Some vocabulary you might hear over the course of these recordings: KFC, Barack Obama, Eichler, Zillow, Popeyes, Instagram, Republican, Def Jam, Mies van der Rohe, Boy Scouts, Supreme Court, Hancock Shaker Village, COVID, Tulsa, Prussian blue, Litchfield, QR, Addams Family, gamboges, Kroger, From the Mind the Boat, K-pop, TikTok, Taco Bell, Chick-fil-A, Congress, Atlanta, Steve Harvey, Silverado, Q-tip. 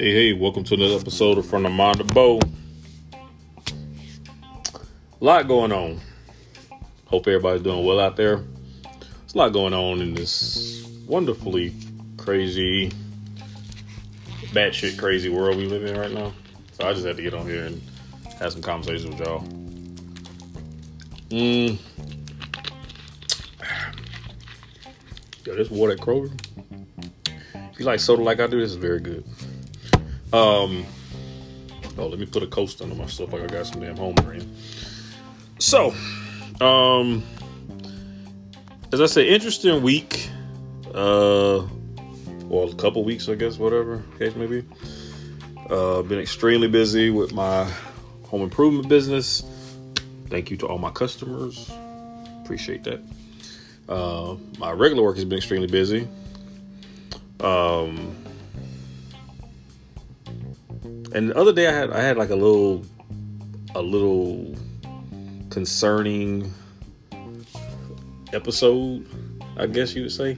Hey, welcome to another episode of From the Mind the Boat. A lot going on. Hope everybody's doing well out there. There's a lot going on in this wonderfully crazy, batshit crazy world we live in right now. So I just had to get on here and have some conversations with y'all. Yo, this water at Kroger, if you like soda like I do, this is very good. Let me put a coaster under myself like I got some damn homework in. So, as I said, interesting week, or a couple weeks, I guess, whatever case may be. Been extremely busy with my home improvement business. Thank you to all my customers. Appreciate that. My regular work has been extremely busy. And the other day I had like a little concerning episode, I guess you would say.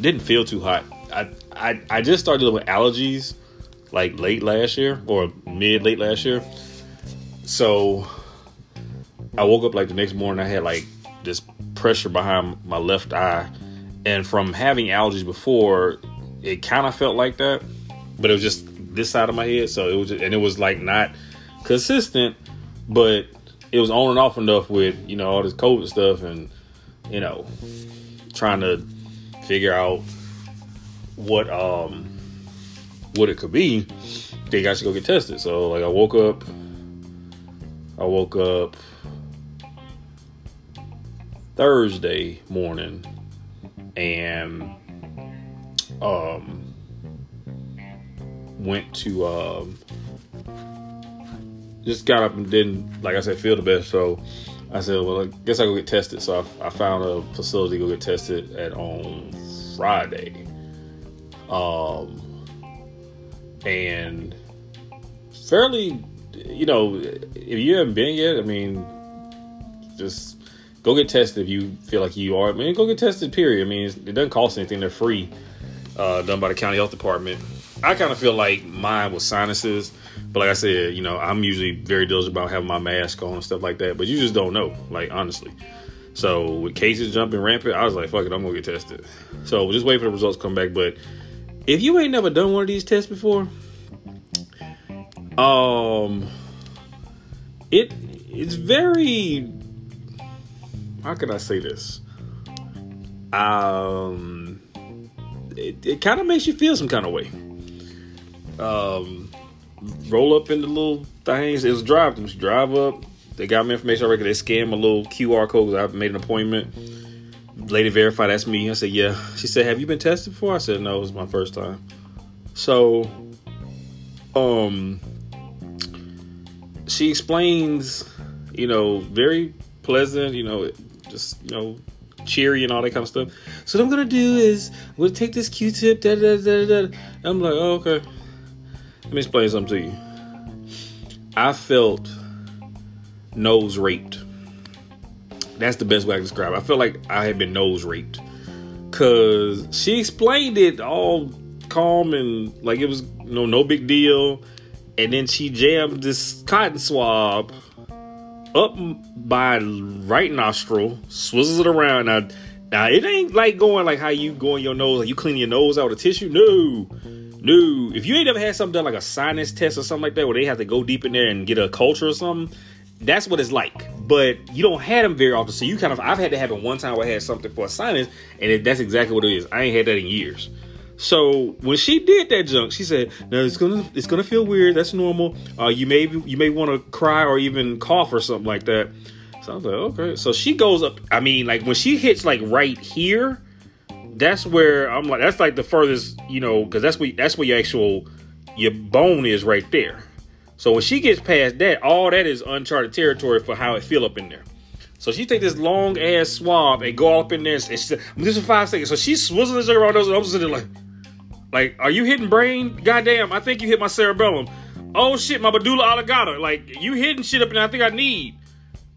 Didn't feel too hot. I just started dealing with allergies like late last year or mid-late last year. So I woke up like the next morning, I had like this pressure behind my left eye. And from having allergies before, it kind of felt like that. But it was just this side of my head. So it was just, and it was like not consistent, but it was on and off enough with, you know, all this COVID stuff and, you know, trying to figure out what it could be. I think I should go get tested. So like I woke up Thursday morning and went to just got up and didn't, like I said, feel the best. So I said, well, I guess I go get tested. So I found a facility to go get tested at on Friday, and fairly, you know, if you haven't been yet, I mean, just go get tested if you feel like you are. I mean, go get tested, period. I mean, it doesn't cost anything. They're free, done by the county health department. I kind of feel like mine was sinuses, but like I said, you know, I'm usually very diligent about having my mask on and stuff like that, but you just don't know, like, honestly. So with cases jumping rampant, I was like, fuck it, I'm going to get tested. So we'll just wait for the results to come back. But if you ain't never done one of these tests before, it's very, how can I say this? It kind of makes you feel some kind of way. Roll up into little things. It was drive-thru. So drive up. They got my information already. They scanned my little QR code because I made an appointment. Lady verified, that's me. I said, yeah. She said, have you been tested before? I said, no, it was my first time. So, she explains, you know, very pleasant, you know, just, you know, cheery and all that kind of stuff. So what I'm going to do is I'm going to take this Q-tip, da-da-da-da-da. I'm like, oh, okay. Let me explain something to you. I felt nose raped. That's the best way I can describe it. I felt like I had been nose raped. Because she explained it all calm and like it was, you know, no big deal. And then she jammed this cotton swab up by right nostril, swizzles it around. Now it ain't like going like how you go in your nose, like you clean your nose out with a tissue. No, if you ain't ever had something done like a sinus test or something like that where they have to go deep in there and get a culture or something, that's what it's like. But you don't have them very often, so you kind of, I've had to have it one time where I had something for a sinus, and that's exactly what it is. I ain't had that in years. So when she did that junk, she said, no, it's gonna feel weird, that's normal. You may want to cry or even cough or something like that. So I was like, okay. So she goes up, I mean, like when she hits like right here, that's where I'm like, that's like the furthest, you know, because that's where your bone is right there. So when she gets past that, all that is uncharted territory for how it feel up in there. So she take this long ass swab and go up in there, and she, this is 5 seconds. So she swizzles it around those, and I'm sitting there like, are you hitting brain? Goddamn, I think you hit my cerebellum. Oh shit, my medulla oblongata. Like, you hitting shit up in there I think I need.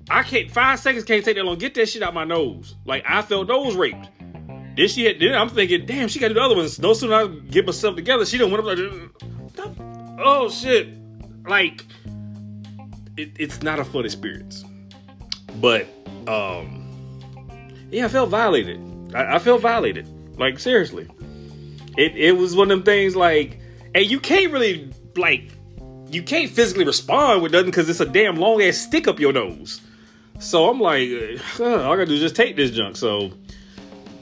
I can't, 5 seconds can't take that long. Get that shit out my nose. Like, I felt nose raped. Then she had, then I'm thinking, damn, she got to do the other ones. No sooner I get myself together, she done went up like, oh shit. Like, it's not a fun experience. But, yeah, I felt violated. I felt violated. Like, seriously. It was one of them things like, and you can't really, like, you can't physically respond with nothing because it's a damn long ass stick up your nose. So I'm like, all I gotta do is just take this junk. So,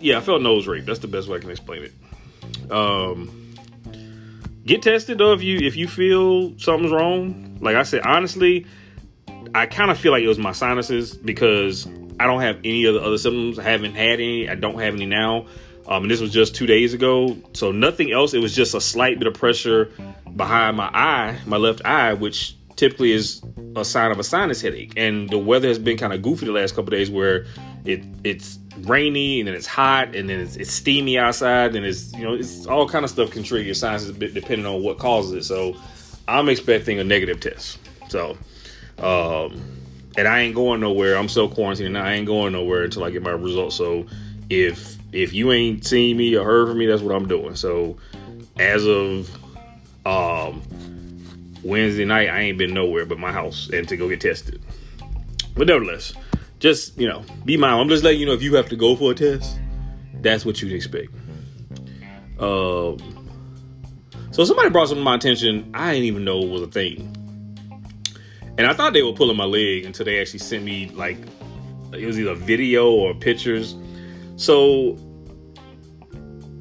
yeah, I felt nose raped. That's the best way I can explain it. Get tested though if you feel something's wrong. Like I said, honestly, I kind of feel like it was my sinuses because I don't have any of the other symptoms. I haven't had any. I don't have any now. And this was just 2 days ago. So nothing else. It was just a slight bit of pressure behind my eye, my left eye, which typically is a sign of a sinus headache. And the weather has been kind of goofy the last couple of days where it's rainy and then it's hot and then it's steamy outside and it's, you know, it's all kind of stuff can trigger your sinuses depending on what causes it. So I'm expecting a negative test. So, and I ain't going nowhere. I'm still quarantined. I ain't going nowhere until I get my results. So if you ain't seen me or heard from me, that's what I'm doing. So as of Wednesday night, I ain't been nowhere but my house and to go get tested. But nevertheless, just, you know, be mindful. I'm just letting you know if you have to go for a test, that's what you'd expect. So somebody brought something to my attention I didn't even know was a thing. And I thought they were pulling my leg until they actually sent me, like, it was either video or pictures. So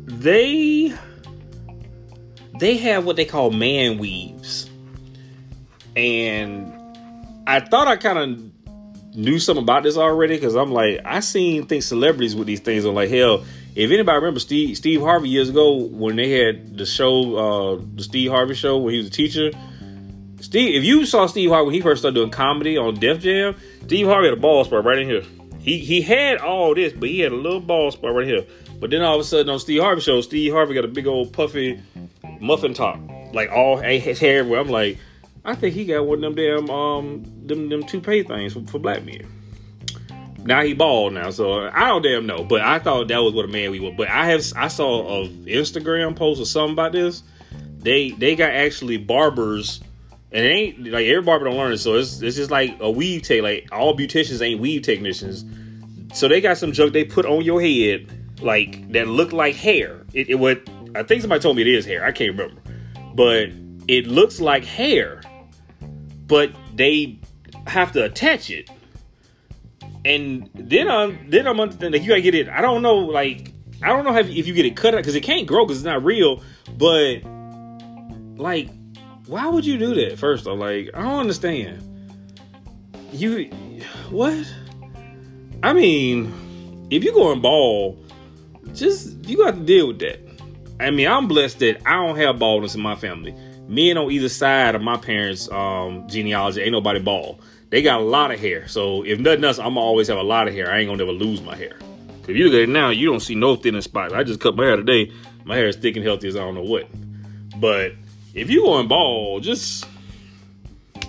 they have what they call man weaves. And I thought I kind of knew something about this already because I'm like, I think celebrities with these things are like, hell, if anybody remembers Steve Harvey years ago when they had the show, the Steve Harvey show when he was a teacher. Steve, if you saw Steve Harvey when he first started doing comedy on Def Jam, Steve Harvey had a bald spot right in here. He had all this, but he had a little bald spot right here. But then all of a sudden on Steve Harvey show, Steve Harvey got a big old puffy muffin top, like all his hair everywhere. I'm like, I think he got one of them damn them toupee things for black men. Now he bald now, so I don't damn know. But I thought that was what a man we were. But I saw an Instagram post or something about this. They got actually barbers. And it ain't like every barber don't learn it, so it's just like a weave tech. Like all beauticians ain't weave technicians, so they got some junk they put on your head like that look like hair. It what I think somebody told me it is hair. I can't remember, but it looks like hair, but they have to attach it. And then I'm understanding like you gotta get it. I don't know, like I don't know if you get it cut out because it can't grow because it's not real. But like. Why would you do that? First off, like I don't understand. You, what? I mean, if you're going bald, just you got to deal with that. I mean, I'm blessed that I don't have baldness in my family. Men on either side of my parents' genealogy ain't nobody bald. They got a lot of hair. So if nothing else, I'm always have a lot of hair. I ain't gonna never lose my hair. Cause if you look at it now, you don't see no thinning spots. I just cut my hair today. My hair is thick and healthy as I don't know what, but. If you going bald, you just gotta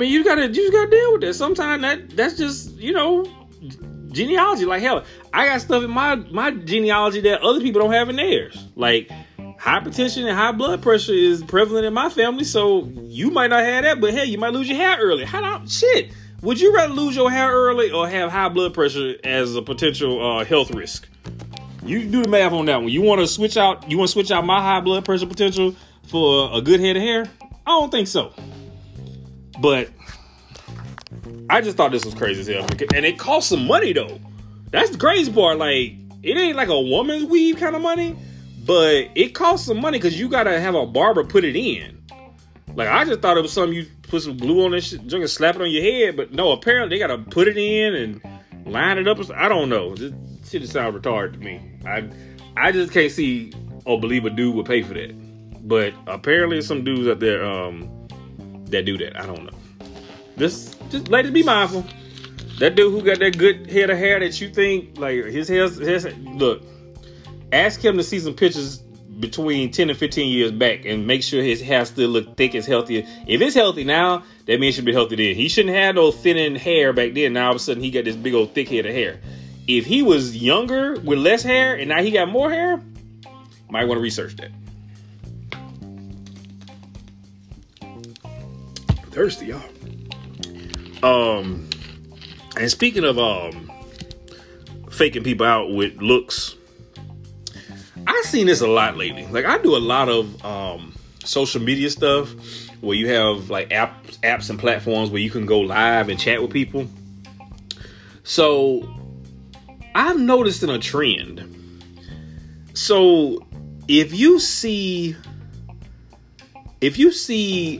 deal with that. Sometimes that's just, you know, genealogy. Like hell, I got stuff in my genealogy that other people don't have in theirs. Like hypertension and high blood pressure is prevalent in my family, so you might not have that, but hey, you might lose your hair early. Would you rather lose your hair early or have high blood pressure as a potential health risk? You do the math on that one. You want to switch out my high blood pressure potential for a good head of hair? I don't think so. But I just thought this was crazy as hell. And it costs some money, though. That's the crazy part. Like, it ain't like a woman's weave kind of money. But it costs some money because you got to have a barber put it in. Like, I just thought it was something you put some glue on this shit, junk and slap it on your head. But no, apparently they got to put it in and line it up. I don't know. This shit just sound retarded to me. I just can't see or believe a dude would pay for that. But apparently some dudes out there that do that. I don't know. Just ladies, be mindful. That dude who got that good head of hair that you think like his look, ask him to see some pictures between 10 and 15 years back and make sure his hair still look thick and healthy. If it's healthy now, that means it should be healthy then. He shouldn't have no thinning hair back then. Now all of a sudden he got this big old thick head of hair. if he was younger with less hair and now he got more hair, might want to research that. Thirsty, y'all. And speaking of faking people out with looks, I've seen this a lot lately. Like, I do a lot of social media stuff where you have like apps and platforms where you can go live and chat with people. So I've noticed in a trend. So if you see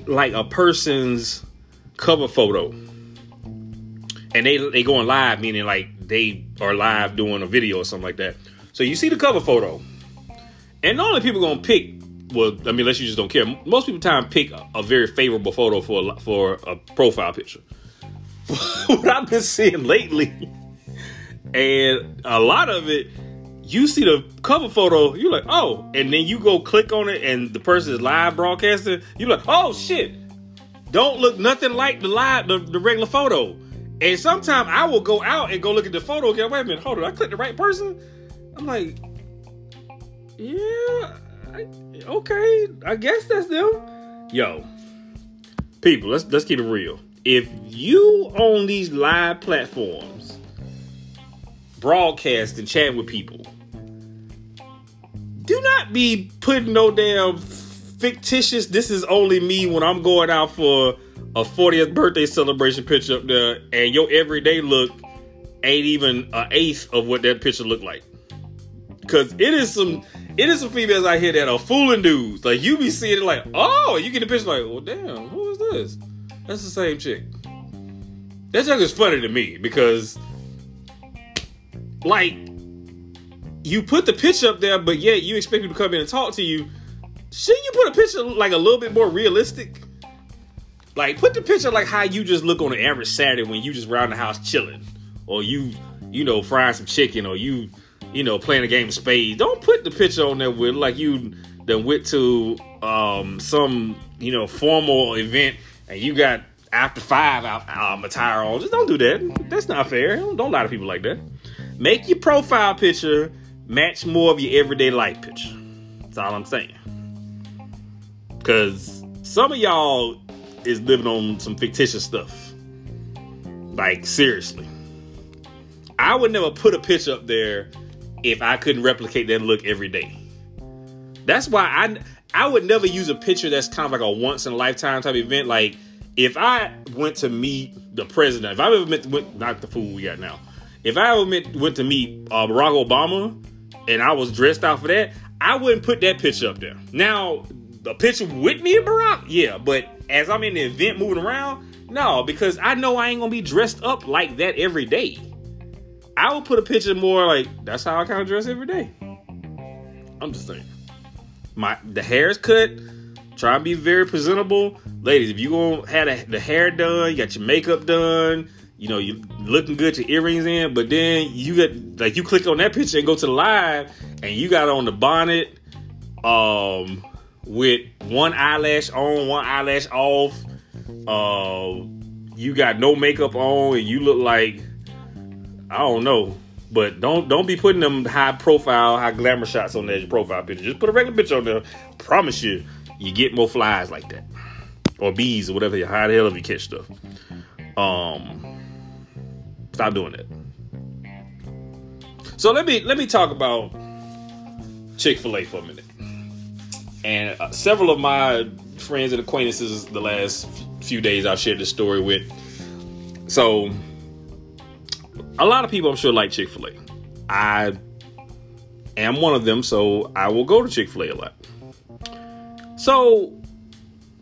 like a person's cover photo and they going live, meaning like they are live doing a video or something like that. So you see the cover photo, and normally people gonna pick, well, I mean, unless you just don't care. Most people time pick a very favorable photo for a profile picture. What I've been seeing lately, and a lot of it, you see the cover photo, you're like, oh, and then you go click on it and the person is live broadcasting, you're like, oh shit, don't look nothing like the regular photo. And sometimes I will go out and go look at the photo again. Wait a minute, hold on, I clicked the right person? I'm like, yeah, okay, I guess that's them. Yo, people, let's keep it real. If you on these live platforms broadcast and chat with people, do not be putting no damn fictitious, this is only me when I'm going out for a 40th birthday celebration picture up there, and your everyday look ain't even an eighth of what that picture looked like. Cause it is some females out here that are fooling dudes. Like, you be seeing it like, oh, you get the picture like, well damn, who is this? That's the same chick. That chick is funny to me because, like, you put the picture up there, but yet you expect people to come in and talk to you. Shouldn't you put a picture like a little bit more realistic? Like, put the picture like how you just look on an average Saturday when you just around the house chilling, or you frying some chicken, or you playing a game of spades. Don't put the picture on there with like you done went to some formal event and you got after 5 attire on. Just don't do that. That's not fair. Don't lie to people like that. Make your profile picture match more of your everyday life picture. That's all I'm saying. Cause some of y'all is living on some fictitious stuff. Like, seriously, I would never put a picture up there if I couldn't replicate that look every day. That's why I would never use a picture that's kind of like a once in a lifetime type event. Like, if I went to meet the president, if I ever went, not the fool we got now, if I ever went to meet Barack Obama and I was dressed out for that, I wouldn't put that picture up there. Now, the picture with me and Barack, yeah, but as I'm in the event moving around, no, because I know I ain't gonna be dressed up like that every day. I would put a picture more like, that's how I kind of dress every day. I'm just saying. The hair is cut. Try and be very presentable. Ladies, if you gonna have the hair done, you got your makeup done, you looking good, your earrings in, but then you get like, you click on that picture and go to the live and you got on the bonnet with one eyelash on, one eyelash off. You got no makeup on and you look like, I don't know, but don't be putting them high profile, high glamour shots on there as your profile picture. Just put a regular picture on there. Promise you get more flies like that, or bees, or whatever. How the hell if you catch stuff? Stop doing that. So let me talk about Chick-fil-A for a minute. And several of my friends and acquaintances the last few days I've shared this story with. So, a lot of people, I'm sure, like Chick-fil-A. I am one of them, so I will go to Chick-fil-A a lot. So,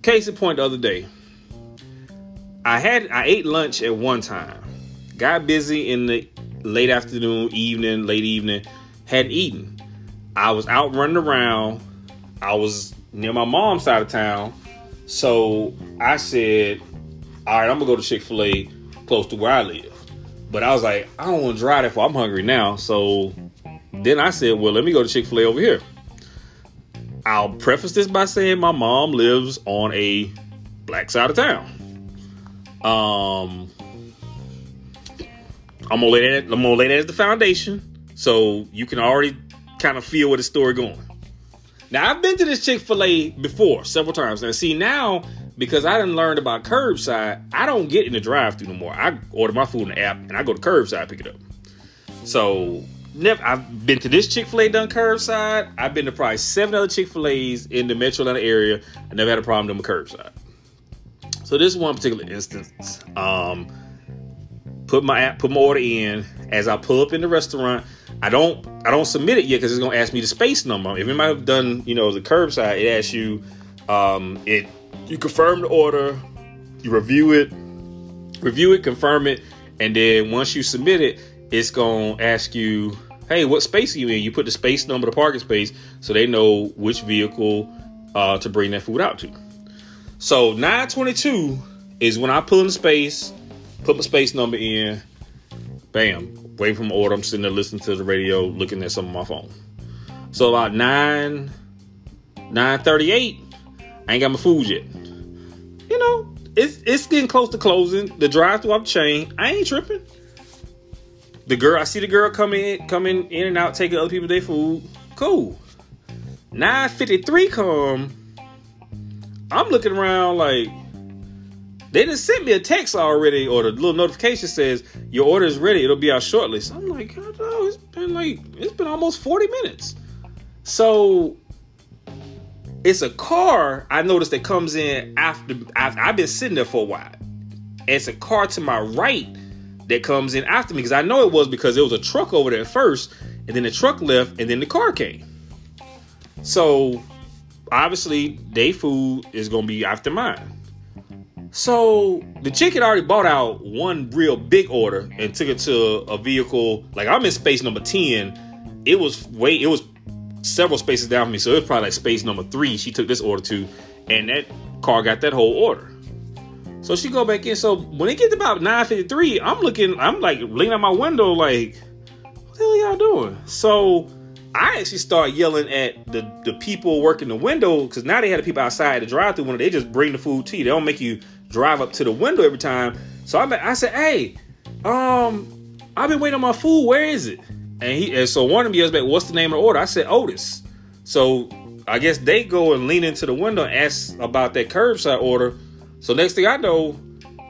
case in point, the other day, I ate lunch at one time. Got busy in the late evening, hadn't eaten. I was out running around. I was near my mom's side of town. So, I said, all right, I'm going to go to Chick-fil-A close to where I live. But I was like, I don't want to drive that far. I'm hungry now. So then I said, well, let me go to Chick-fil-A over here. I'll preface this by saying my mom lives on a black side of town. I'm gonna lay that as the foundation, so you can already kind of feel where the story going. Now, I've been to this Chick-fil-A before several times. Now, see, now because I done learned about curbside, I don't get in the drive-thru no more. I order my food in the app and I go to curbside pick it up. So I've been to this Chick-fil-A done curbside. I've been to probably 7 other Chick-fil-A's in the Metro Atlanta area. I never had a problem doing curbside. So this one particular instance, put my order in. As I pull up in the restaurant, I don't submit it yet because it's gonna ask me the space number. If anybody have done, the curbside, it asks you, you confirm the order, you review it, confirm it, and then once you submit it, it's gonna ask you, hey, what space are you in? You put the space number, the parking space, so they know which vehicle to bring that food out to. So 9:22 is when I pull in the space, put my space number in, bam, wait for my order. I'm sitting there listening to the radio, looking at something on my phone. So about 9:38, I ain't got my food yet. It's getting close to closing. The drive-thru up chain, I ain't tripping. I see the girl coming in and out, taking other people their food. Cool. 9:53 come. I'm looking around like, they done sent me a text already, or the little notification says your order is ready. It'll be out shortly. So I'm like, God, no, it's been almost 40 minutes. So it's a car I noticed that comes in after I've been sitting there for a while. And it's a car to my right that comes in after me, because I know it was because there was a truck over there first, and then the truck left, and then the car came. So obviously their food is gonna be after mine. So the chick had already bought out one real big order and took it to a vehicle. Like, I'm in space number 10. It was several spaces down from me, so it was probably like space number 3 she took this order to, and that car got that whole order. So she go back in. So when it gets about 9:53, I'm like leaning out my window like, what the hell y'all doing? So I actually start yelling at the people working the window, because now they had the people outside the drive-thru window. They just bring the food to you. They don't make you drive up to the window every time. So I said, hey, I've been waiting on my food. Where is it? And so one of them yells back, what's the name of the order? I said, Otis. So I guess they go and lean into the window and ask about that curbside order. So next thing I know,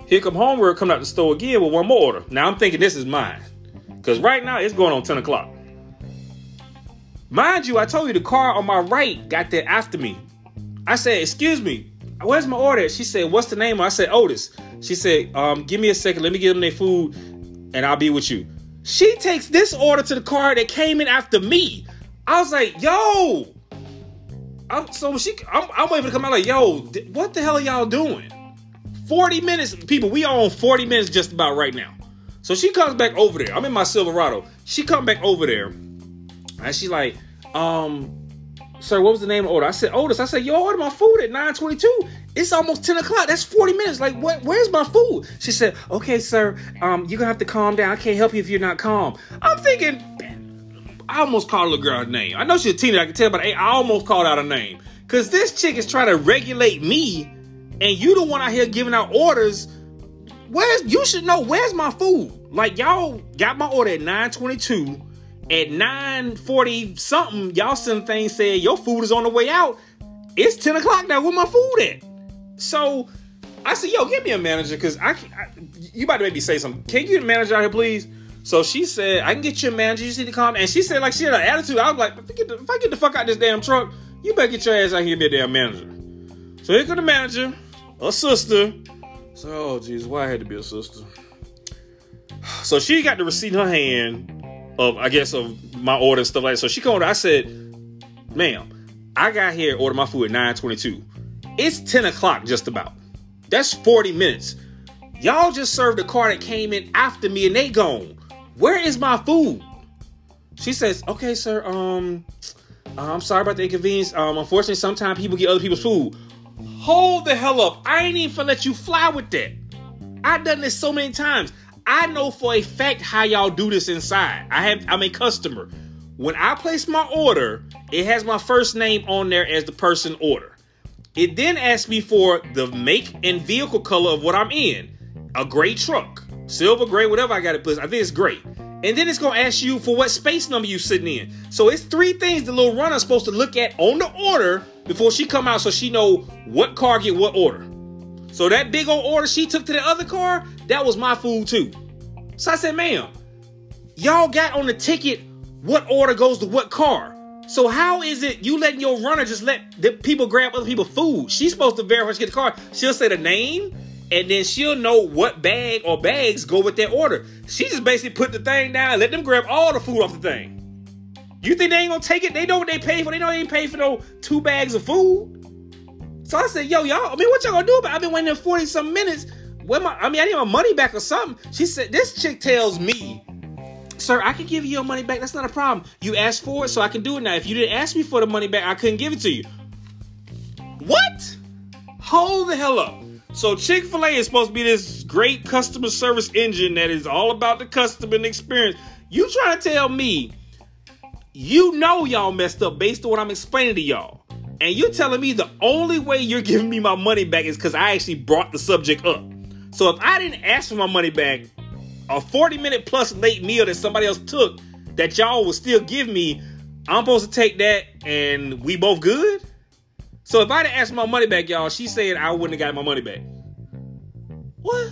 here come homework coming out the store again with one more order. Now I'm thinking this is mine, because right now it's going on 10 o'clock. Mind you, I told you the car on my right got there after me. I said, excuse me, where's my order? She said, what's the name? I said, Otis. She said, give me a second. Let me get them their food and I'll be with you. She takes this order to the car that came in after me. I was like, yo. I'm able to come out like, yo, what the hell are y'all doing? 40 minutes, people, we are on 40 minutes just about right now. So she comes back over there. I'm in my Silverado. She come back over there, and she like, sir, what was the name of the order? I said, Otis. I said, you ordered my food at 9:22. It's almost 10 o'clock. That's 40 minutes. Like, what? Where's my food? She said, okay, sir, you're going to have to calm down. I can't help you if you're not calm. I'm thinking, I almost called the girl her name. I know she's a teenager. I can tell by the age. I almost called out her name. Because this chick is trying to regulate me, and you the one out here giving out orders. You should know, where's my food? Like, y'all got my order at 9:22. At 9:40 something, y'all sent things saying your food is on the way out. It's 10 o'clock now. Where my food at? So I said, yo, give me a manager, because you about to make me say something. Can you get a manager out here, please? So she said, I can get you a manager. You just need to calm down. And she said, like, she had an attitude. I was like, if I get the fuck out of this damn truck, you better get your ass out here and be a damn manager. So here comes the manager, a sister. So, oh, geez, why I had to be a sister? So she got the receipt in her hand of my order and stuff like that. So she called her. I said, ma'am, I got here and ordered my food at 9:22. It's 10 o'clock just about. That's 40 minutes. Y'all just served the car that came in after me and they gone. Where is my food? She says, okay, sir, I'm sorry about the inconvenience. Unfortunately, sometimes people get other people's food. Hold the hell up. I ain't even finna let you fly with that. I've done this so many times. I know for a fact how y'all do this inside. I'm a customer. When I place my order, it has my first name on there as the person order. It then asks me for the make and vehicle color of what I'm in. A gray truck. silver, gray, whatever I got it, I think it's gray. And then it's going to ask you for what space number you sitting in. So it's three things the little runner's supposed to look at on the order before she come out so she know what car get what order. So that big old order she took to the other car, that was my food too. So I said, ma'am, y'all got on the ticket what order goes to what car. So how is it you letting your runner just let the people grab other people's food? She's supposed to verify she get the car. She'll say the name, and then she'll know what bag or bags go with that order. She just basically put the thing down and let them grab all the food off the thing. You think they ain't gonna take it? They know what they paid for. They know they ain't paid for no two bags of food. So I said, yo, y'all, I mean, what y'all gonna do about it? I've been waiting 40-some minutes. I need my money back or something. She said, this chick tells me, sir, I can give you your money back. That's not a problem. You asked for it, so I can do it now. If you didn't ask me for the money back, I couldn't give it to you. What? Hold the hell up. So Chick-fil-A is supposed to be this great customer service engine that is all about the customer and experience. You trying to tell me, you know y'all messed up based on what I'm explaining to y'all. And you're telling me the only way you're giving me my money back is because I actually brought the subject up. So if I didn't ask for my money back, a 40-minute plus late meal that somebody else took that y'all will still give me, I'm supposed to take that and we both good? So if I didn't ask for my money back, y'all, she said I wouldn't have got my money back. What?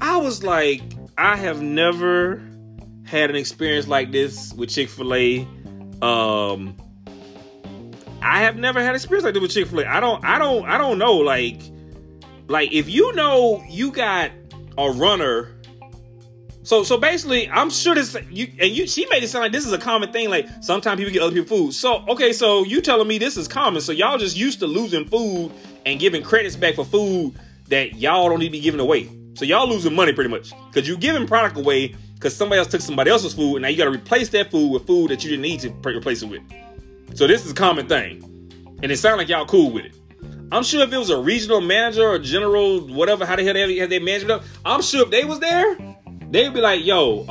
I was like, I have never had an experience like this with Chick-fil-A. I have never had an experience like this with Chick-fil-A. I don't know. Like if you know you got a runner. So basically, I'm sure this she made it sound like this is a common thing. Like sometimes people get other people's food. So you telling me this is common. So y'all just used to losing food and giving credits back for food that y'all don't need to be giving away. So y'all losing money pretty much because you giving product away because somebody else took somebody else's food and now you got to replace that food with food that you didn't need to replace it with. So this is a common thing, and it sounds like y'all cool with it. I'm sure if it was a regional manager or general, whatever, how the hell they had their management up, I'm sure if they was there, they'd be like, yo,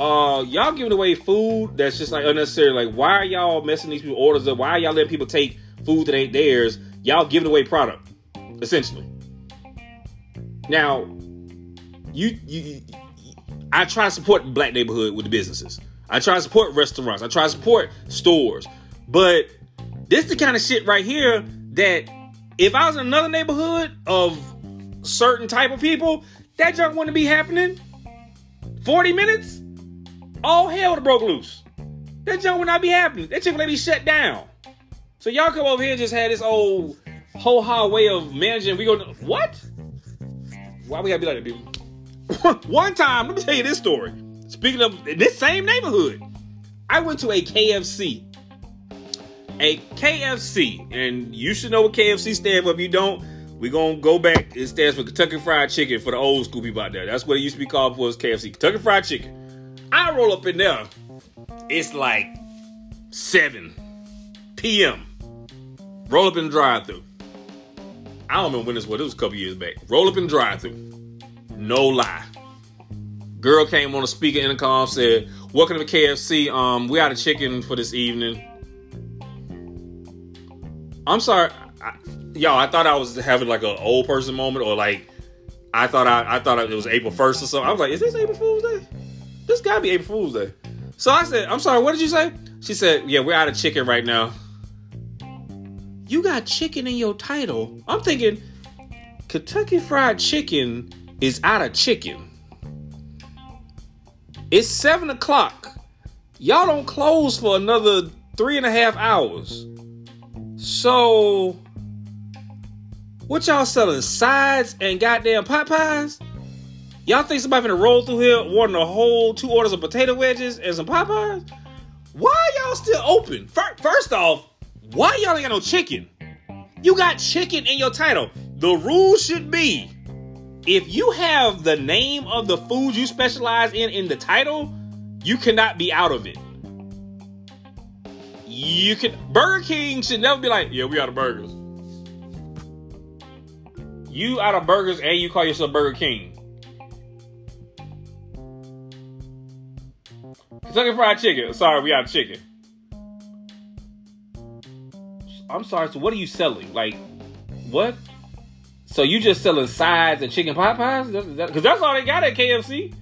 y'all giving away food that's just like unnecessary. Like, why are y'all messing these people's orders up? Why are y'all letting people take food that ain't theirs? Y'all giving away product, essentially. Now, I try to support the black neighborhood with the businesses. I try to support restaurants. I try to support stores. But this is the kind of shit right here that if I was in another neighborhood of certain type of people, that junk wouldn't be happening. 40 minutes, all hell would have broke loose. That junk would not be happening. That Chick-fil-A be shut down. So y'all come over here and just had this old ho-ha way of managing. We go, what? Why we gotta be like that, people? One time, let me tell you this story. Speaking of this same neighborhood, I went to a KFC. A KFC, and you should know what KFC stands for. If you don't, we're going to go back. It stands for Kentucky Fried Chicken for the old school people out there. That's what it used to be called before it was KFC. Kentucky Fried Chicken. I roll up in there. It's like 7 p.m. Roll up in the drive-thru. I don't remember when this was. It was a couple years back. Roll up in the drive-thru. No lie. Girl came on a speaker intercom, said, welcome to KFC. We out of chicken for this evening. I'm sorry, y'all. I thought I was having like an old person moment, or like I thought it was April 1st or something. I was like, "Is this April Fool's Day? This gotta be April Fool's Day." So I said, "I'm sorry. What did you say?" She said, "Yeah, we're out of chicken right now." You got chicken in your title. I'm thinking, Kentucky Fried Chicken is out of chicken. It's 7:00. Y'all don't close for another 3.5 hours. So, what y'all selling? Sides and goddamn Popeyes? Y'all think somebody finna roll through here wanting a whole 2 orders of potato wedges and some Popeyes? Why y'all still open? First off, why y'all ain't got no chicken? You got chicken in your title. The rule should be, if you have the name of the food you specialize in the title, you cannot be out of it. You can. Burger King should never be like, yeah, we out of burgers. You out of burgers and you call yourself Burger King. Kentucky Fried Chicken. Sorry, we out of chicken. I'm sorry, so what are you selling? Like, what? So you just selling sides and chicken Popeyes? Because that's all they got at KFC.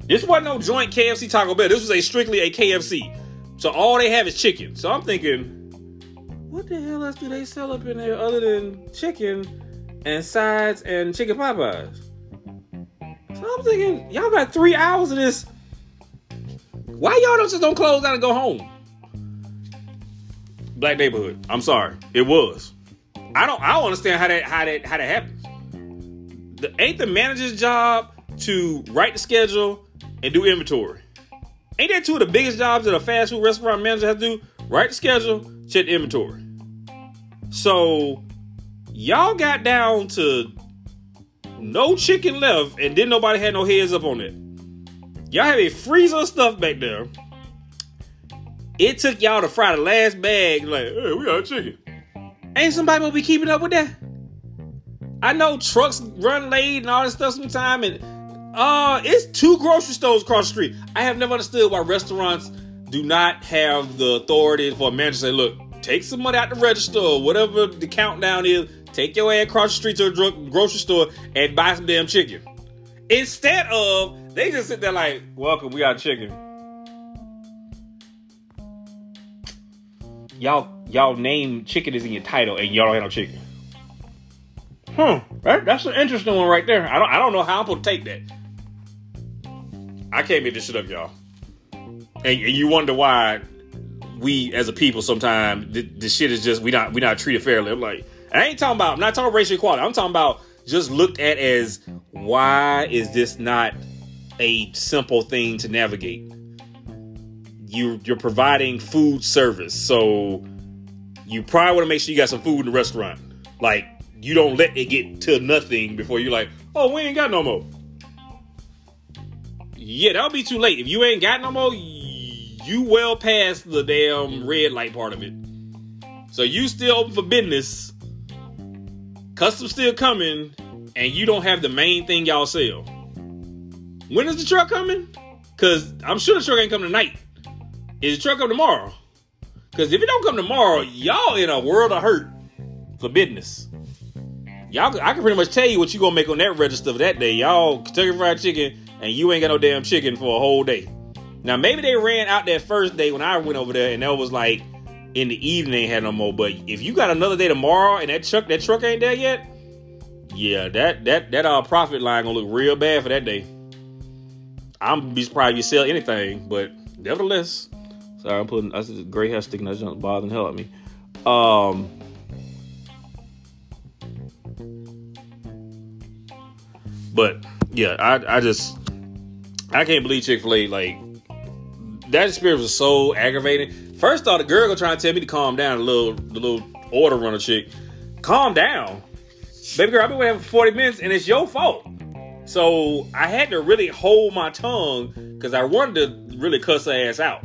This wasn't no joint KFC Taco Bell. This was a strictly a KFC. So all they have is chicken. So I'm thinking, what the hell else do they sell up in there other than chicken and sides and chicken Popeyes? So I'm thinking, y'all got 3 hours of this. Why y'all don't just don't close down and go home? Black neighborhood. I'm sorry. It was. I don't understand how that happens. Ain't the manager's job to write the schedule and do inventory? Ain't that two of the biggest jobs that a fast food restaurant manager has to do? Write the schedule, check the inventory. So y'all got down to no chicken left, and then nobody had no heads up on it. Y'all have a freezer of stuff back there. It took y'all to fry the last bag. Like, hey, we got chicken. Ain't somebody gonna be keeping up with that? I know trucks run late and all this stuff sometime, and it's 2 grocery stores across the street. I have never understood why restaurants do not have the authority for a manager to say, look, take some money out the register or whatever the countdown is, take your ass across the street to a grocery store and buy some damn chicken. Instead of, they just sit there like, welcome, we got chicken. Y'all name chicken is in your title and y'all don't have no chicken. That's an interesting one right there. I don't know how I'm supposed to take that. I can't make this shit up, y'all. And you wonder why we as a people sometimes this shit is just we not treated fairly. I'm like, I'm not talking racial equality. I'm talking about just looked at as, why is this not a simple thing to navigate? You're providing food service, so you probably want to make sure you got some food in the restaurant. Like, you don't let it get to nothing before you're like, oh, we ain't got no more. Yeah, that'll be too late. If you ain't got no more, you well past the damn red light part of it. So you still open for business. Customs still coming, and you don't have the main thing y'all sell. When is the truck coming? Because I'm sure the truck ain't coming tonight. Is the truck come tomorrow? Because if it don't come tomorrow, y'all in a world of hurt for business. Y'all, I can pretty much tell you what you gonna make on that register for that day. Y'all Kentucky Fried Chicken, and you ain't got no damn chicken for a whole day. Now maybe they ran out that first day when I went over there, and that was like in the evening they had no more. But if you got another day tomorrow and that truck ain't there yet, yeah, that profit line gonna look real bad for that day. I'm be surprised if you sell anything, but nevertheless. Sorry, I see gray hair sticking out. That's bothering the hell out of me. But yeah, I can't believe Chick-fil-A. Like, that experience was so aggravating. First thought, the girl was trying to tell me to calm down. The little order runner chick, calm down, baby girl. I've been waiting for 40 minutes, and it's your fault. So I had to really hold my tongue because I wanted to really cuss her ass out.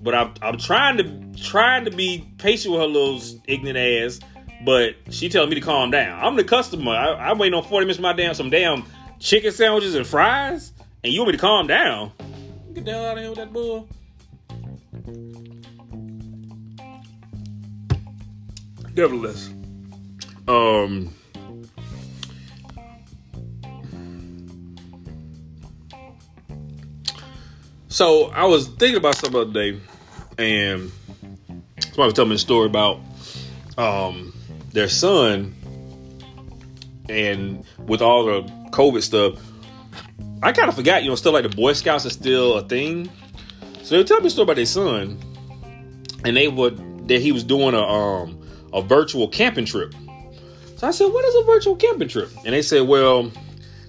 But I'm trying to be patient with her little ignorant ass. But she telling me to calm down. I'm the customer. I'm waiting on 40 minutes for my some damn chicken sandwiches and fries, and you want me to calm down? Get the hell out of here with that bull. Nevertheless, so I was thinking about something the other day, and somebody was telling me a story about their son, and with all the COVID stuff, I kind of forgot, stuff like the Boy Scouts is still a thing. So they were telling me a story about their son, and he was doing a virtual camping trip. So I said, what is a virtual camping trip? And they said, well,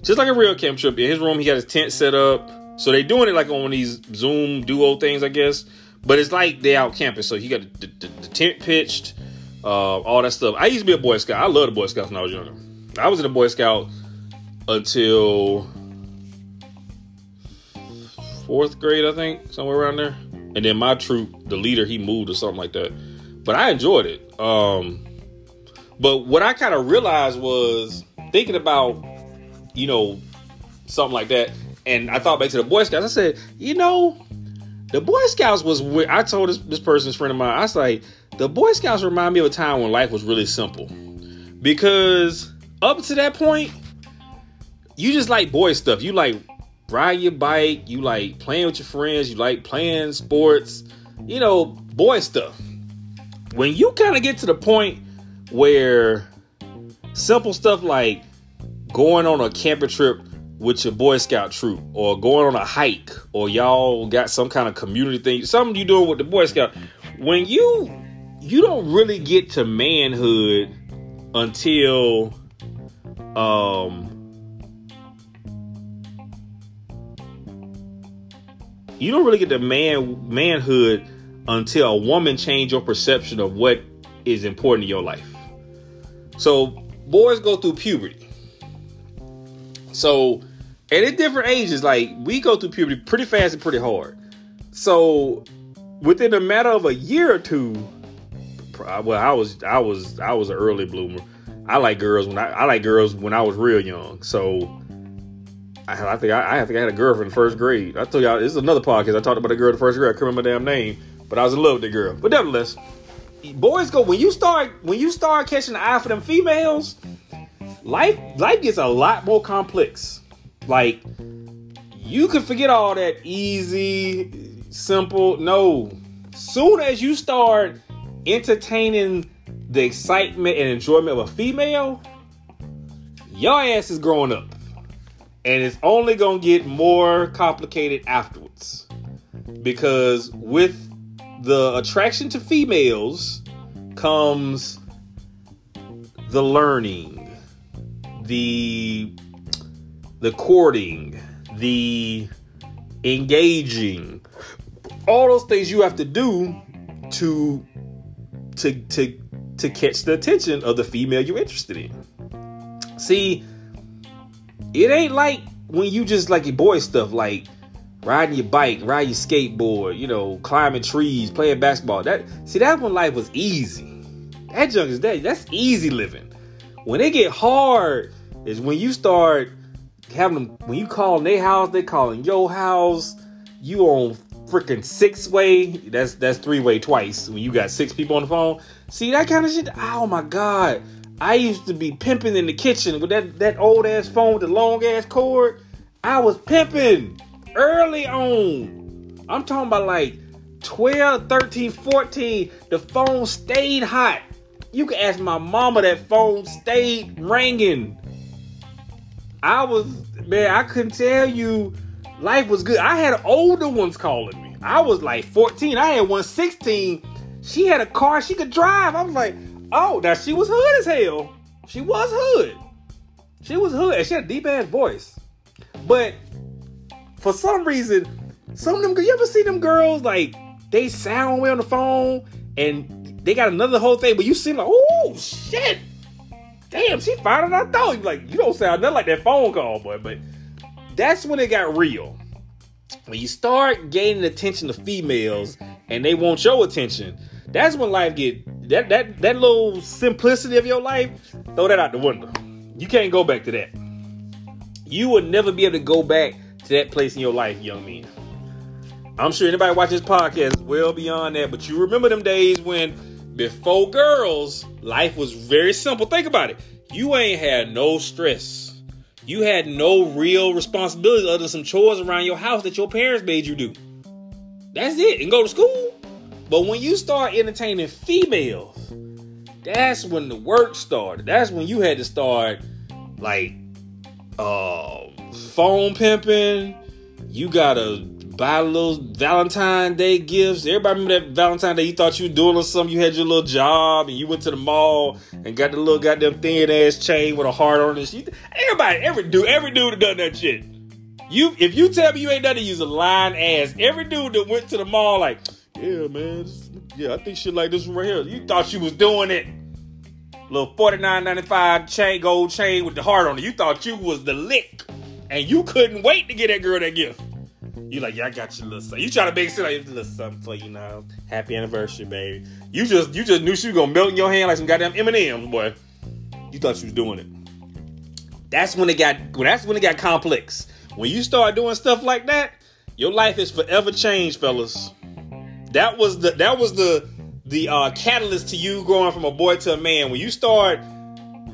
just like a real camping trip, in his room he got his tent set up. So they doing it like on these Zoom duo things, I guess. But it's like they out camping. So he got the tent pitched, all that stuff. I used to be a Boy Scout. I loved the Boy Scouts when I was younger. I was in a Boy Scout until 4th grade, I think, somewhere around there. And then my troop, the leader, he moved or something like that. But I enjoyed it. But what I kind of realized was, thinking about, something like that, and I thought back to the Boy Scouts. I said, the Boy Scouts was where I told this person's friend of mine, I was like, the Boy Scouts remind me of a time when life was really simple. Because Up to that point, you just like boy stuff. You like riding your bike. You like playing with your friends. You like playing sports. You know, boy stuff. When you kind of get to the point where simple stuff like going on a camper trip with your Boy Scout troop, or going on a hike, or y'all got some kind of community thing, something you doing with the Boy Scout, when you don't really get to manhood until you don't really get to manhood until a woman change your perception of what is important in your life. So boys go through puberty. So, and at different ages, like, we go through puberty pretty fast and pretty hard. So within a matter of a year or two, well, I was an early bloomer. I like girls when I was real young. So I think I had a girlfriend in first grade. I told y'all, this is another podcast. I talked about a girl in first grade. I can't remember her damn name, but I was in love with the girl. But nevertheless, boys go, when you start catching the eye for them females, life gets a lot more complex. Like, you can forget all that easy, simple. No. Soon as you start entertaining the excitement and enjoyment of a female, your ass is growing up. And it's only going to get more complicated afterwards. Because with the attraction to females comes the learning, the courting, the engaging, all those things you have to do to catch the attention of the female you're interested in. See, it ain't like when you just like your boy stuff, like riding your bike, riding your skateboard, you know, climbing trees, playing basketball. That when life was easy. That junk is that's easy living. When it get hard is when you start having them, when you call their house, they calling your house, you on freaking 6-way, that's 3-way twice, when you got 6 people on the phone. See, that kind of shit, oh my God, I used to be pimping in the kitchen with that old ass phone with the long ass cord. I was pimping early on. I'm talking about like 12, 13, 14, the phone stayed hot. You can ask my mama, that phone stayed ringing. I couldn't tell you life was good. I had older ones calling me. I was like 14. I had one 16. She had a car she could drive. I was like, oh, now she was hood as hell. She was hood. And she had a deep-ass voice. But for some reason, some of them, you ever see them girls, like, they sound way on the phone, and they got another whole thing, but you see them like, oh, shit. Damn, she finer than I thought. You're like, you don't sound nothing like that phone call, boy. But that's when it got real. When you start gaining attention to females and they want your attention, that's when life get that little simplicity of your life, throw that out the window. You can't go back to that. You will never be able to go back to that place in your life, young man. I'm sure anybody watching this podcast is well beyond that, but you remember them days when, before girls, life was very simple. Think about it. You ain't had no stress. You had no real responsibilities other than some chores around your house that your parents made you do. That's it. And go to school. But when you start entertaining females, that's when the work started. That's when you had to start, like, phone pimping. You gotta buy little Valentine's Day gifts. Everybody remember that Valentine's Day you thought you were doing something. You had your little job and you went to the mall and got the little goddamn thin ass chain with a heart on it. Everybody, every dude that done that shit. If you tell me you ain't done it, you's a lying ass. Every dude that went to the mall like, yeah, man, I think shit like this right here. You thought you was doing it. Little $49.95 chain, gold chain with the heart on it. You thought you was the lick and you couldn't wait to get that girl that gift. You like, yeah, I got you a little something. You try to make it like, a little something for you now. Happy anniversary, baby. You just knew she was gonna melt in your hand like some goddamn M&Ms, boy. You thought she was doing it. That's when it got complex. When you start doing stuff like that, your life is forever changed, fellas. That was the catalyst to you growing from a boy to a man. When you start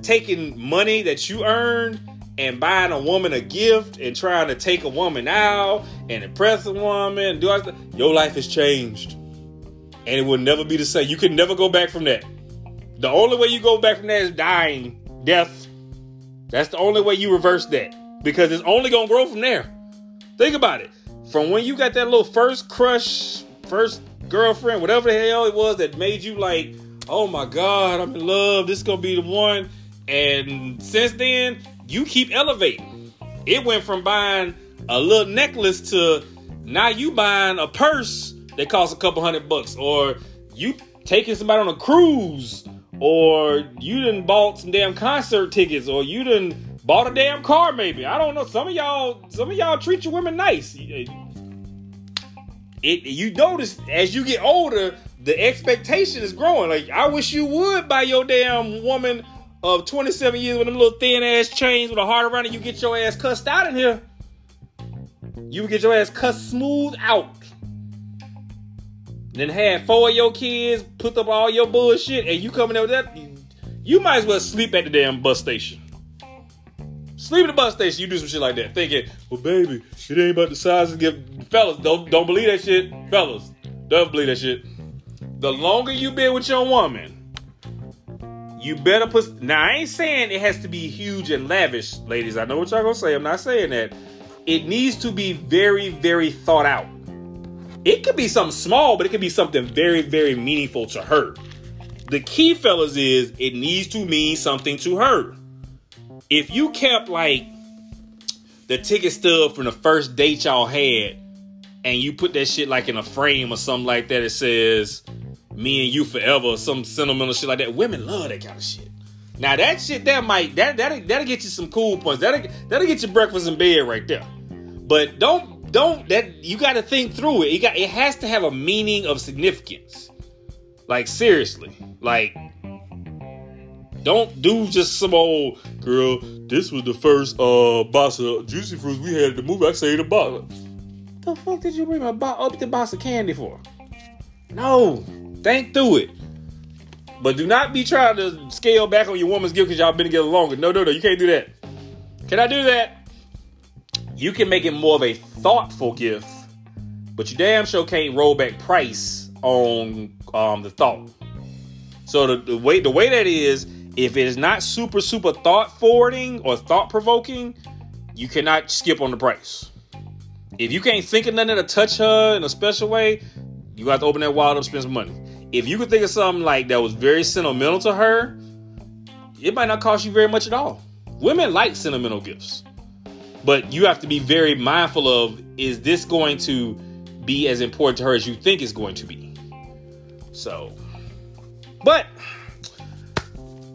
taking money that you earned and buying a woman a gift and trying to take a woman out and impress a woman, do all that, your life has changed. And it will never be the same. You can never go back from that. The only way you go back from that is dying, death. That's the only way you reverse that. Because it's only going to grow from there. Think about it. From when you got that little first crush, first girlfriend, whatever the hell it was that made you like, oh my God, I'm in love. This is going to be the one. And since then, you keep elevating. It went from buying a little necklace to now you buying a purse that costs $200, or you taking somebody on a cruise, or you done bought some damn concert tickets, or you done bought a damn car maybe. I don't know. Some of y'all treat your women nice. You notice as you get older, the expectation is growing. Like, I wish you would buy your damn woman of 27 years with them little thin ass chains with a heart around it. You get your ass cussed out in here. You get your ass cussed smooth out. Then had 4 of your kids, put up all your bullshit, and you coming over there, you might as well sleep at the damn bus station. Sleep at the bus station, you do some shit like that, thinking, well, baby, it ain't about the size and give. Fellas, don't believe that shit. Fellas, don't believe that shit. The longer you been with your woman, you better put... Now, I ain't saying it has to be huge and lavish, ladies. I know what y'all gonna say. I'm not saying that. It needs to be very, very thought out. It could be something small, but it could be something very, very meaningful to her. The key, fellas, is it needs to mean something to her. If you kept, like, the ticket stub from the first date y'all had, and you put that shit, like, in a frame or something like that, it says, me and you forever, or some sentimental shit like that. Women love that kind of shit. Now, that shit, that'll get you some cool points. That'll get you breakfast in bed right there. But you got to think through it. It has to have a meaning of significance. Like, seriously. Like, don't do just some old girl. This was the first box of Juicy Fruits we had at the movie. I say the box. The fuck did you bring up the box of candy for? No, think through it. But do not be trying to scale back on your woman's gift because y'all been together longer. No, you can't do that. Can I do that? You can make it more of a thoughtful gift, but you damn sure can't roll back price on the thought. So the way that is, if it is not super, super thought forwarding or thought provoking, you cannot skip on the price. If you can't think of nothing to touch her in a special way, you have to open that wallet up, spend some money. If you could think of something like that was very sentimental to her, it might not cost you very much at all. Women like sentimental gifts. But you have to be very mindful of, is this going to be as important to her as you think it's going to be? So, but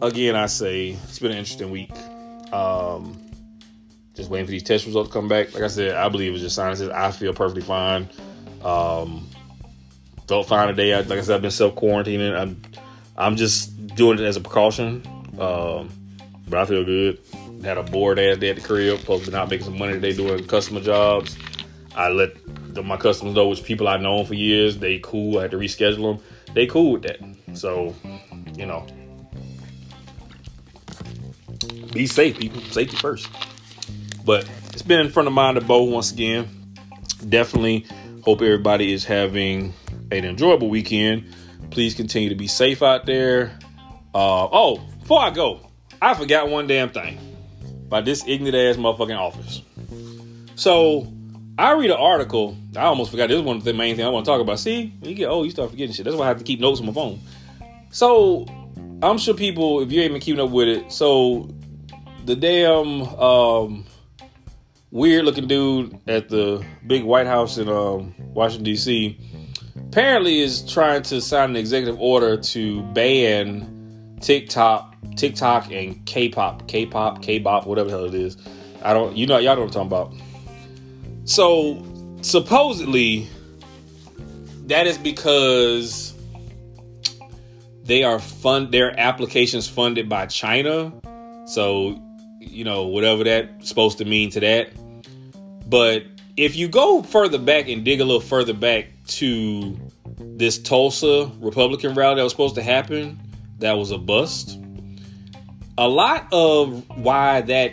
again, I say it's been an interesting week. Just waiting for these test results to come back. Like I said, I believe it's just sinuses. I feel perfectly fine. Felt fine today. Like I said, I've been self-quarantining. I'm just doing it as a precaution. But I feel good. Had a bored ass day at the crib. Supposed to be out making some money today doing customer jobs. I let my customers know, which people I've known for years. They cool. I had to reschedule them. They cool with that. So, you know, be safe, people. Safety first. But it's been From the Mind the Boat once again. Definitely hope everybody is having an enjoyable weekend. Please continue to be safe out there. Before I go, I forgot one damn thing. By this ignorant ass motherfucking office. So I read an article. I almost forgot. This is one of the main things I want to talk about. See, when you get old, you start forgetting shit. That's why I have to keep notes on my phone. So I'm sure people, if you ain't been keeping up with it, so the damn weird looking dude at the big White House in Washington DC apparently is trying to sign an executive order to ban TikTok and K-pop, whatever the hell it is. Y'all know what I'm talking about. So, supposedly, that is because their applications funded by China. So, you know, whatever that's supposed to mean to that. But if you go further back and dig a little further back to this Tulsa Republican rally that was supposed to happen, that was a bust. a lot of why that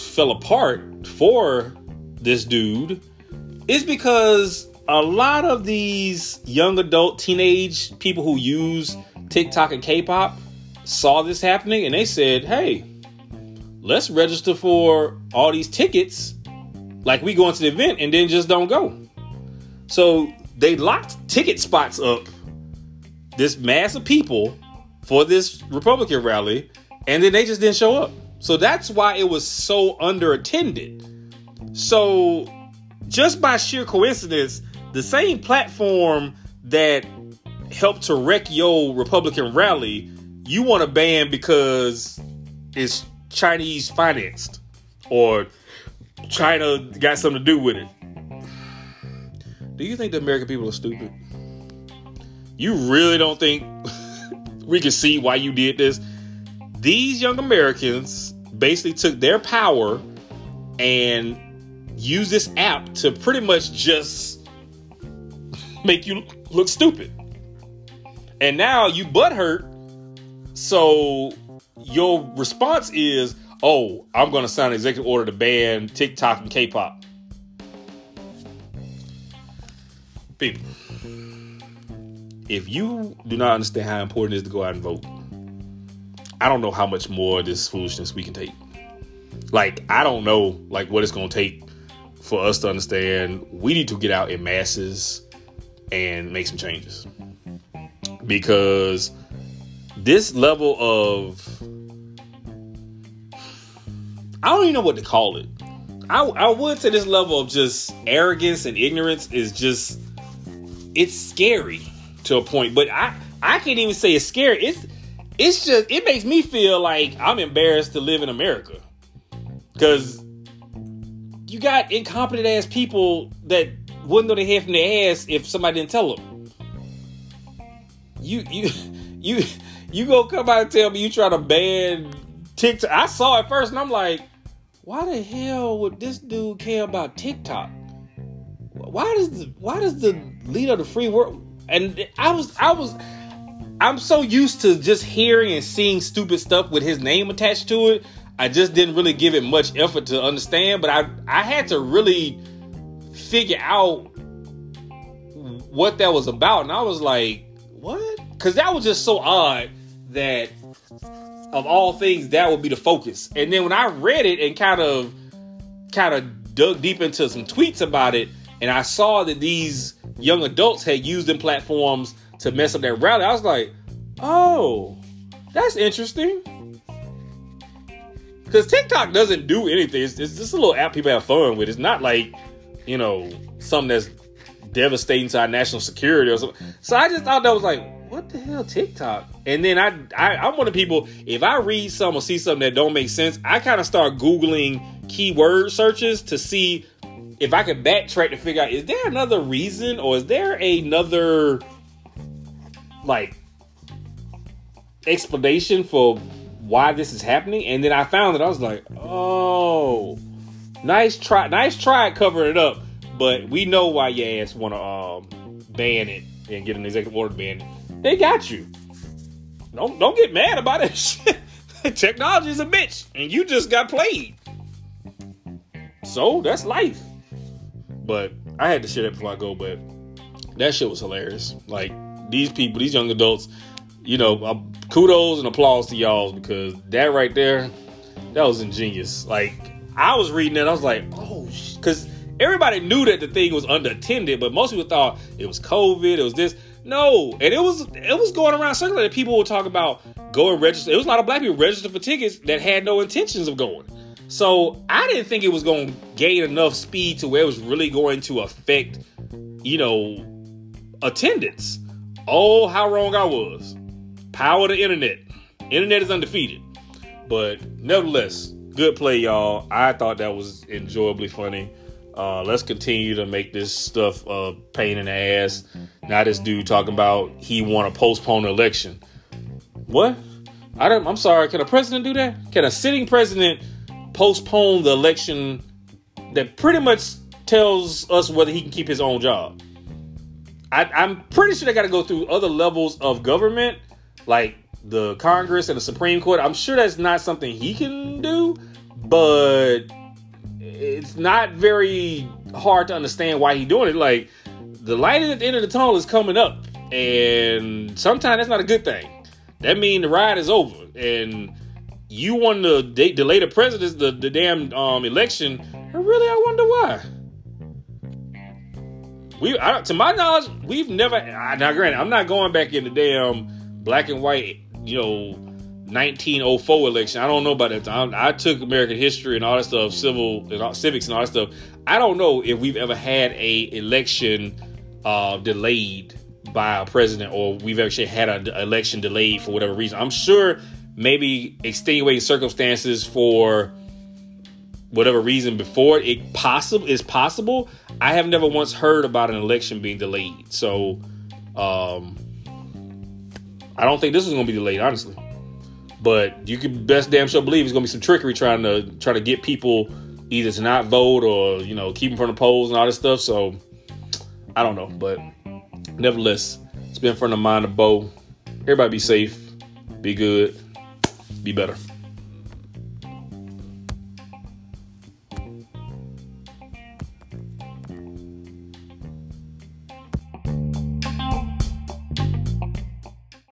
fell apart for this dude is because a lot of these young adult teenage people who use TikTok and K-pop saw this happening and they said, hey, let's register for all these tickets like we go into the event and then just don't go. So they locked ticket spots up, this mass of people for this Republican rally, and then they just didn't show up. So that's why it was so underattended. So just by sheer coincidence, the same platform that helped to wreck your Republican rally, you want to ban because it's Chinese financed or China got something to do with it. Do you think the American people are stupid? You really don't think we can see why you did this? These young Americans basically took their power and used this app to pretty much just make you look stupid. And now you butthurt. So your response is, oh, I'm going to sign an executive order to ban TikTok and K-pop. People, if you do not understand how important it is to go out and vote, I don't know how much more of this foolishness we can take. Like, I don't know, like, what it's going to take for us to understand we need to get out in masses and make some changes. Because this level of, I don't even know what to call it. I would say this level of just arrogance and ignorance is just, it's scary to a point. But I can't even say it's scary. It's just, it makes me feel like I'm embarrassed to live in America. Because you got incompetent ass people that wouldn't know their head from their ass if somebody didn't tell them. You gonna come out and tell me you try to ban TikTok. I saw it first and I'm like, why the hell would this dude care about TikTok? Why does the leader of the free world? And I'm so used to just hearing and seeing stupid stuff with his name attached to it. I just didn't really give it much effort to understand, but I had to really figure out what that was about. And I was like, what? Because that was just so odd that of all things, that would be the focus. And then when I read it and kind of dug deep into some tweets about it, and I saw that these young adults had used them platforms to mess up that rally, I was like, oh, that's interesting. Because TikTok doesn't do anything. It's just a little app people have fun with. It's not like, you know, something that's devastating to our national security or something. So I just thought that was like, what the hell, TikTok? And then I'm one of the people, if I read something or see something that don't make sense, I kind of start Googling keyword searches to see if I can backtrack to figure out, is there another reason or is there another, like, explanation for why this is happening? And then I found it. I was like, oh, nice try covering it up. But we know why your ass want to ban it and get an executive order to ban it. They got you. Don't get mad about that shit. Technology is a bitch, and you just got played. So that's life. But I had to share that before I go. But that shit was hilarious. Like, these people, these young adults, you know, kudos and applause to y'all, because that right there, that was ingenious. Like, I was reading that, I was like, oh, because everybody knew that the thing was underattended, but most people thought it was COVID, it was this. No, and it was going around circulating. People would talk about go and register. It was a lot of black people registered for tickets that had no intentions of going. So I didn't think it was going to gain enough speed to where it was really going to affect, you know, attendance. Oh, how wrong I was. Power to internet. Internet is undefeated. But nevertheless, good play, y'all. I thought that was enjoyably funny. Let's continue to make this stuff a pain in the ass. Now this dude talking about he want to postpone the election. What? I'm sorry. Can a president do that? Can a sitting president postpone the election that pretty much tells us whether he can keep his own job? I'm pretty sure they got to go through other levels of government, like the Congress and the Supreme Court. I'm sure that's not something he can do, but it's not very hard to understand why he's doing it. Like, the light at the end of the tunnel is coming up, and sometimes that's not a good thing. That means the ride is over, and you want to delay the president, the damn election. And really, I wonder why. To my knowledge, we've never. Now, granted, I'm not going back in the damn black and white, 1904 election. I don't know about that time. I took American history and all that stuff, civics and all that stuff. I don't know if we've ever had a election delayed by a president, or we've actually had an election delayed for whatever reason. I'm sure maybe extenuating circumstances for whatever reason before it is possible. I have never once heard about an election being delayed. So, I don't think this is going to be delayed, honestly, but you can best damn sure believe it's going to be some trickery trying to get people either to not vote or, keep them from the polls and all this stuff. So I don't know, but nevertheless, it's been From the Mind the Boat. Everybody be safe, be good, be better.